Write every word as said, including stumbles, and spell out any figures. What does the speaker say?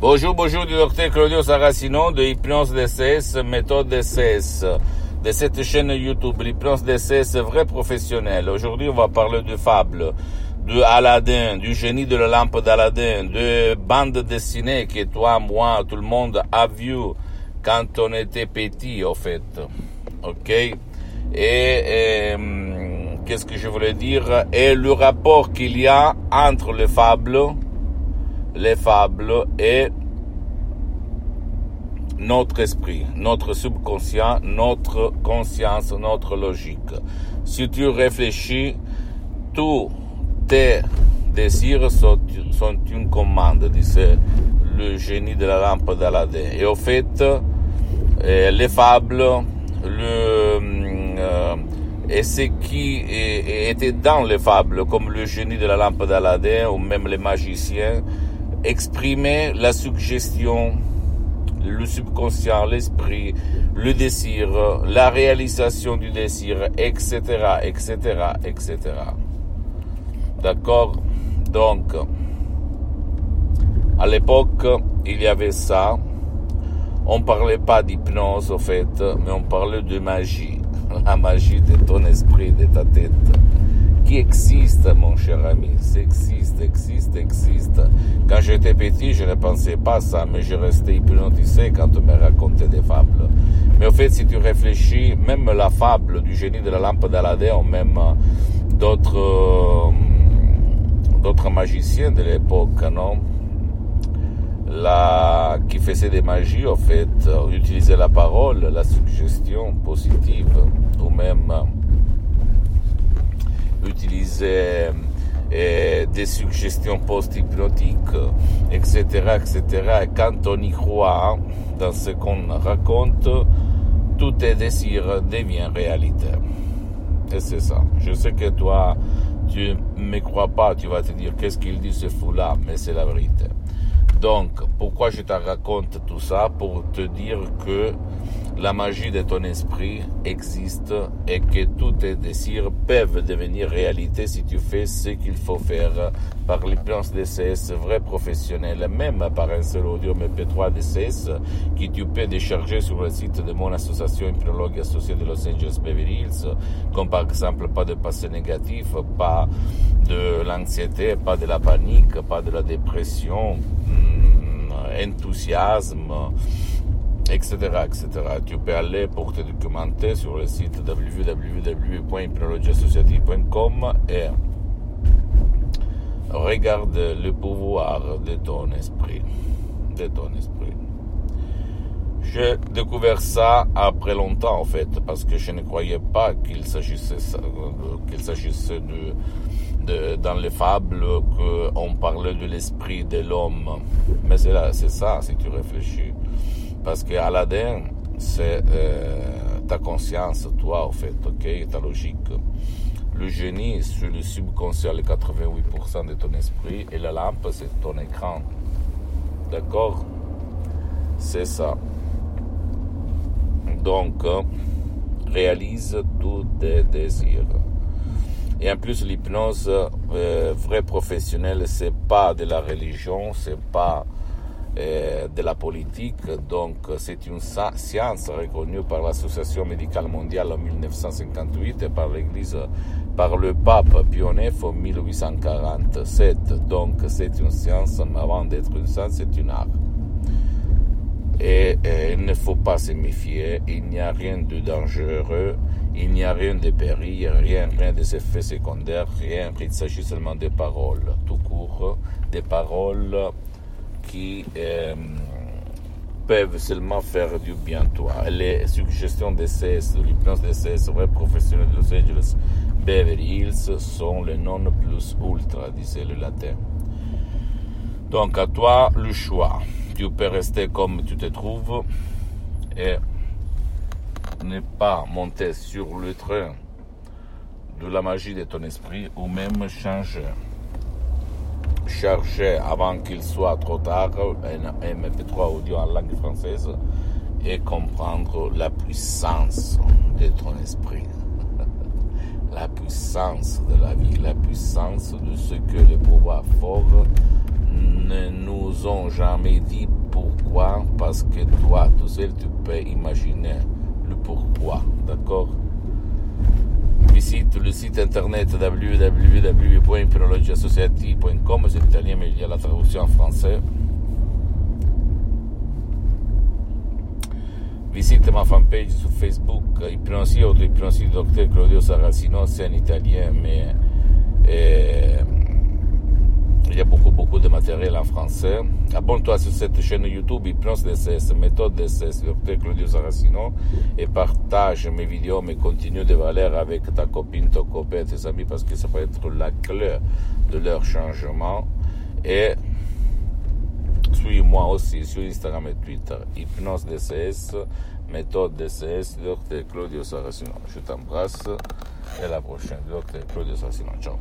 Bonjour, bonjour du docteur Claudio Saracino de Hypnose D C S, Méthode D C S, de cette chaîne YouTube, l'Hypnose D C S vrai professionnel. Aujourd'hui, on va parler de fables, de Aladdin, du génie de la lampe d'Aladdin, de bande dessinée que toi, moi, tout le monde a vu quand on était petit, en fait. Ok? Et, et qu'est-ce que je voulais dire? Et le rapport qu'il y a entre les fables, les fables et notre esprit, notre subconscient, notre conscience, notre logique. Si tu réfléchis, tous tes désirs sont, sont une commande, disait le génie de la lampe d'Aladdin. Et au fait, les fables, le, euh, et ce qui était dans les fables, comme le génie de la lampe d'Aladdin ou même les magiciens, exprimer la suggestion, le subconscient, l'esprit, le désir, la réalisation du désir, et cetera, et cetera, et cetera. D'accord? Donc, à l'époque, il y avait ça. On ne parlait pas d'hypnose, en fait, mais on parlait de magie. La magie de ton esprit, de ta tête. Qui existe, mon cher ami, ça existe, existe, existe. Quand j'étais petit, je ne pensais pas à ça, mais je restais hypnotisé quand on me racontait des fables. Mais au fait, si tu réfléchis, même la fable du génie de la lampe d'Aladdin, ou même d'autres, euh, d'autres magiciens de l'époque, non? La, qui faisaient des magies, en fait, utilisaient la parole, la suggestion positive, ou même utiliser euh, des suggestions post-hypnotiques, et cetera, et cetera. Et quand on y croit, dans ce qu'on raconte, tous tes désirs deviennent réalité. Et c'est ça. Je sais que toi, tu ne me crois pas, tu vas te dire, qu'est-ce qu'il dit ce fou-là? Mais c'est la vérité. Donc, pourquoi je te raconte tout ça? Pour te dire que la magie de ton esprit existe et que tous tes désirs peuvent devenir réalité si tu fais ce qu'il faut faire par l'hypnose D C S vrai professionnel, même par un seul audio M P trois D C S que tu peux décharger sur le site de mon association Ipnologi Associati de Los Angeles Beverly Hills, comme par exemple pas de passé négatif, pas de l'anxiété, pas de la panique, pas de la dépression, enthousiasme, et cetera, et cetera. Tu peux aller pour te documenter sur le site w w w dot ipnologi associati dot com et regarde le pouvoir de ton esprit. De ton esprit. J'ai découvert ça après longtemps, en fait, parce que je ne croyais pas qu'il s'agissait, qu'il s'agissait de... De, dans les fables qu'on parlait de l'esprit de l'homme, mais c'est, là, c'est ça si tu réfléchis, parce que Aladdin c'est euh, ta conscience, toi en fait, ok, ta logique. Le génie c'est le subconscient, les quatre-vingt-huit pour cent de ton esprit, et la lampe c'est ton écran, d'accord, c'est ça. Donc réalise tous tes désirs. Et en plus, l'hypnose euh, vrai professionnelle, c'est pas de la religion, c'est pas euh, de la politique. Donc, c'est une science reconnue par l'Association médicale mondiale en dix-neuf cent cinquante-huit et par l'Église, par le pape Pionef en dix-huit cent quarante-sept. Donc, c'est une science, mais avant d'être une science, c'est une art. Et, et il ne faut pas se méfier, il n'y a rien de dangereux, il n'y a rien de péril, rien, rien des effets secondaires, rien, il s'agit seulement des paroles, tout court, des paroles qui euh, peuvent seulement faire du bien toi. Les suggestions D C S, de l'hypnose D C S, vrai professionnel de Los Angeles Beverly Hills sont le non plus ultra, disait le latin. Donc à toi le choix. Tu peux rester comme tu te trouves et ne pas monter sur le train de la magie de ton esprit ou même changer. Charger avant qu'il soit trop tard un M P trois audio en langue française et comprendre la puissance de ton esprit. La puissance de la vie, la puissance de ce que les pouvoirs forts ne nous ont jamais dit pourquoi, parce que toi, tout seul, tu peux imaginer le pourquoi, d'accord? Visite il sito internet w w w dot ipnologi associati dot com, c'est l'italien mais il y a la traduction en français. Visite ma fanpage su Facebook, Hypnosi, auto-hypnosi docteur Claudio Saracino, c'est en italien mais eh, il y a beaucoup beaucoup de matériel en français. Abonne-toi sur cette chaîne YouTube Hypnose D C S, Méthode D C S, docteur Claudio Saracino, et partage mes vidéos, mes contenus de valeur avec ta copine, ton copain, tes amis, parce que ça peut être la clé de leur changement. Et suis-moi aussi sur Instagram et Twitter, Hypnose D C S, Méthode D C S, docteur Claudio Saracino. Je t'embrasse et à la prochaine, docteur Claudio Saracino. Ciao.